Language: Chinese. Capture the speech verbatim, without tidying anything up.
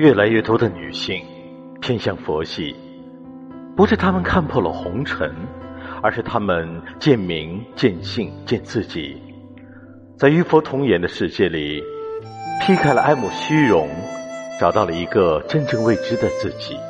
越来越多的女性偏向佛系，不是她们看破了红尘，而是她们见明、见性、见自己，在与佛同眼的世界里，劈开了爱慕虚荣，找到了一个真正未知的自己。